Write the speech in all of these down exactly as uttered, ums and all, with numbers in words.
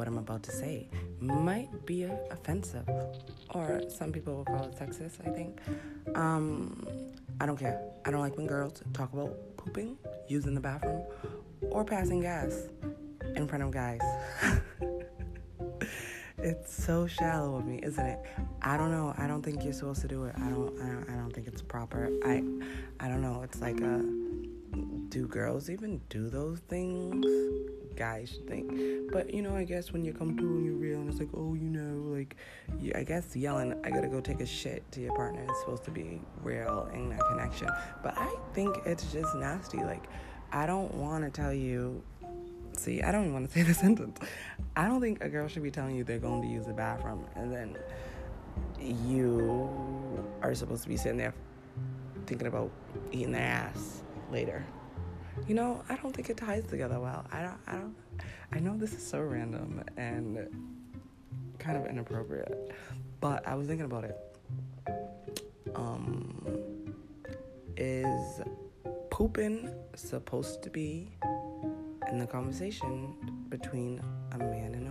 what I'm about to say might be offensive, or some people will call it sexist, I think. Um, I don't care. I don't like when girls talk about pooping, using the bathroom, or passing gas in front of guys. It's so shallow of me, isn't it? I don't know. I don't think you're supposed to do it. I don't. I don't, I don't think it's proper. I. I don't know. It's like a. Do girls even do those things? Guys think. But, you know, I guess when you come through and you're real and it's like, oh, you know, like, yeah, I guess yelling, I gotta go take a shit to your partner is supposed to be real in that connection. But I think it's just nasty. Like, I don't want to tell you. See, I don't even want to say the sentence. I don't think a girl should be telling you they're going to use the bathroom, and then you are supposed to be sitting there thinking about eating their ass later. You know, I don't think it ties together well. I don't, I don't, I know this is so random and kind of inappropriate, but I was thinking about it. Um, is pooping supposed to be in the conversation between a man and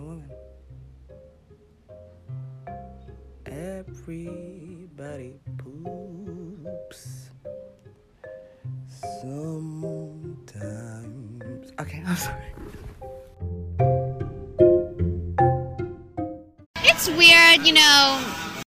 a woman? Everybody poops sometimes. Okay, I'm sorry. It's weird, you know,